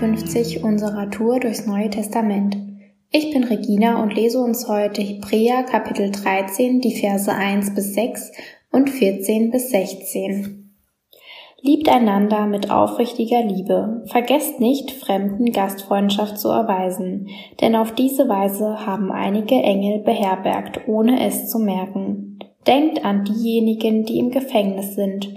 52 unserer Tour durchs Neue Testament. Ich bin Regina und lese uns heute Hebräer Kapitel 13, die Verse 1-6 und 14-16. Liebt einander mit aufrichtiger Liebe. Vergesst nicht, Fremden Gastfreundschaft zu erweisen, denn auf diese Weise haben einige Engel beherbergt, ohne es zu merken. Denkt an diejenigen, die im Gefängnis sind.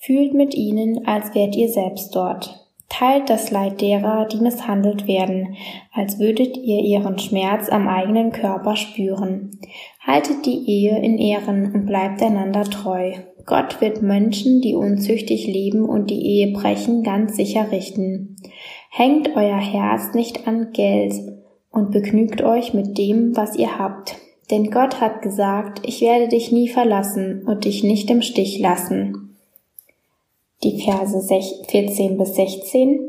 Fühlt mit ihnen, als wärt ihr selbst dort. Teilt das Leid derer, die misshandelt werden, als würdet ihr ihren Schmerz am eigenen Körper spüren. Haltet die Ehe in Ehren und bleibt einander treu. Gott wird Menschen, die unzüchtig leben und die Ehe brechen, ganz sicher richten. Hängt euer Herz nicht an Geld und begnügt euch mit dem, was ihr habt. Denn Gott hat gesagt, ich werde dich nie verlassen und dich nicht im Stich lassen. Die Verse 14-16.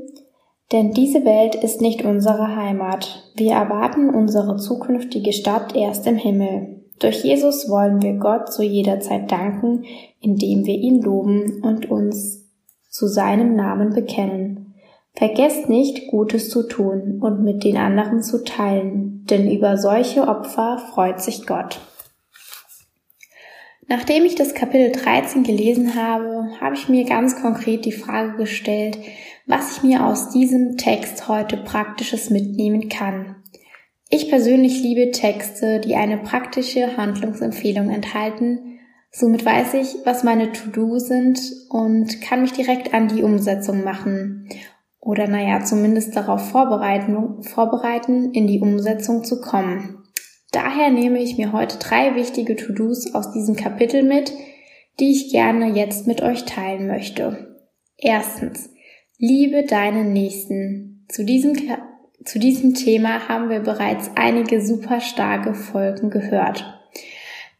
Denn diese Welt ist nicht unsere Heimat. Wir erwarten unsere zukünftige Stadt erst im Himmel. Durch Jesus wollen wir Gott zu jeder Zeit danken, indem wir ihn loben und uns zu seinem Namen bekennen. Vergesst nicht, Gutes zu tun und mit den anderen zu teilen, denn über solche Opfer freut sich Gott. Nachdem ich das Kapitel 13 gelesen habe, habe ich mir ganz konkret die Frage gestellt, was ich mir aus diesem Text heute Praktisches mitnehmen kann. Ich persönlich liebe Texte, die eine praktische Handlungsempfehlung enthalten. Somit weiß ich, was meine To-Do sind und kann mich direkt an die Umsetzung machen. Oder zumindest darauf vorbereiten, in die Umsetzung zu kommen. Daher nehme ich mir heute 3 wichtige To-Dos aus diesem Kapitel mit, die ich gerne jetzt mit euch teilen möchte. Erstens, liebe deinen Nächsten. Zu diesem Thema haben wir bereits einige super starke Folgen gehört.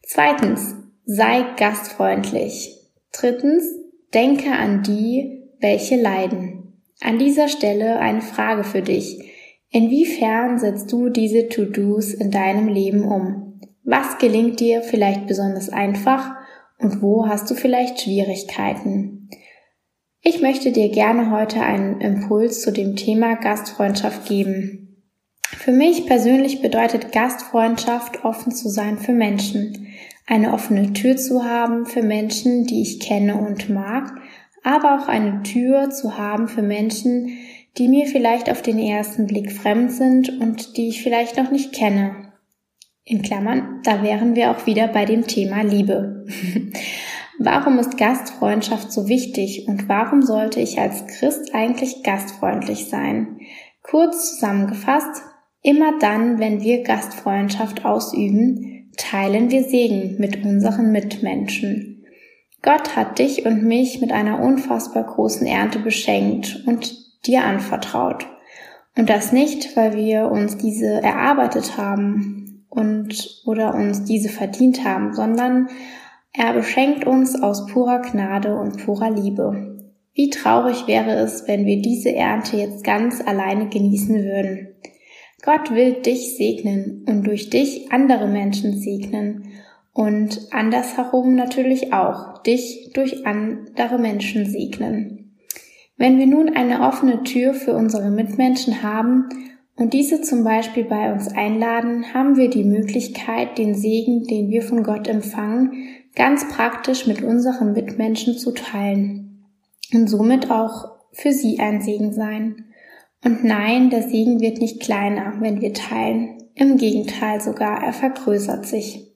Zweitens, sei gastfreundlich. Drittens, denke an die, welche leiden. An dieser Stelle eine Frage für dich. Inwiefern setzt du diese To-Dos in deinem Leben um? Was gelingt dir vielleicht besonders einfach und wo hast du vielleicht Schwierigkeiten? Ich möchte dir gerne heute einen Impuls zu dem Thema Gastfreundschaft geben. Für mich persönlich bedeutet Gastfreundschaft, offen zu sein für Menschen, eine offene Tür zu haben für Menschen, die ich kenne und mag, aber auch eine Tür zu haben für Menschen, die mir vielleicht auf den ersten Blick fremd sind und die ich vielleicht noch nicht kenne. In Klammern, da wären wir auch wieder bei dem Thema Liebe. Warum ist Gastfreundschaft so wichtig und warum sollte ich als Christ eigentlich gastfreundlich sein? Kurz zusammengefasst, immer dann, wenn wir Gastfreundschaft ausüben, teilen wir Segen mit unseren Mitmenschen. Gott hat dich und mich mit einer unfassbar großen Ernte beschenkt und dir anvertraut. Und das nicht, weil wir uns diese erarbeitet haben oder uns diese verdient haben, sondern er beschenkt uns aus purer Gnade und purer Liebe. Wie traurig wäre es, wenn wir diese Ernte jetzt ganz alleine genießen würden. Gott will dich segnen und durch dich andere Menschen segnen und andersherum natürlich auch dich durch andere Menschen segnen. Wenn wir nun eine offene Tür für unsere Mitmenschen haben und diese zum Beispiel bei uns einladen, haben wir die Möglichkeit, den Segen, den wir von Gott empfangen, ganz praktisch mit unseren Mitmenschen zu teilen und somit auch für sie ein Segen sein. Und nein, der Segen wird nicht kleiner, wenn wir teilen. Im Gegenteil sogar, er vergrößert sich.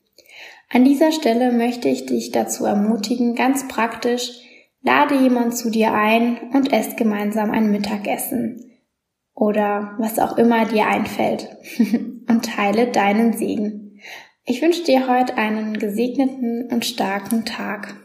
An dieser Stelle möchte ich dich dazu ermutigen, ganz praktisch, lade jemand zu dir ein und esst gemeinsam ein Mittagessen oder was auch immer dir einfällt und teile deinen Segen. Ich wünsche dir heute einen gesegneten und starken Tag.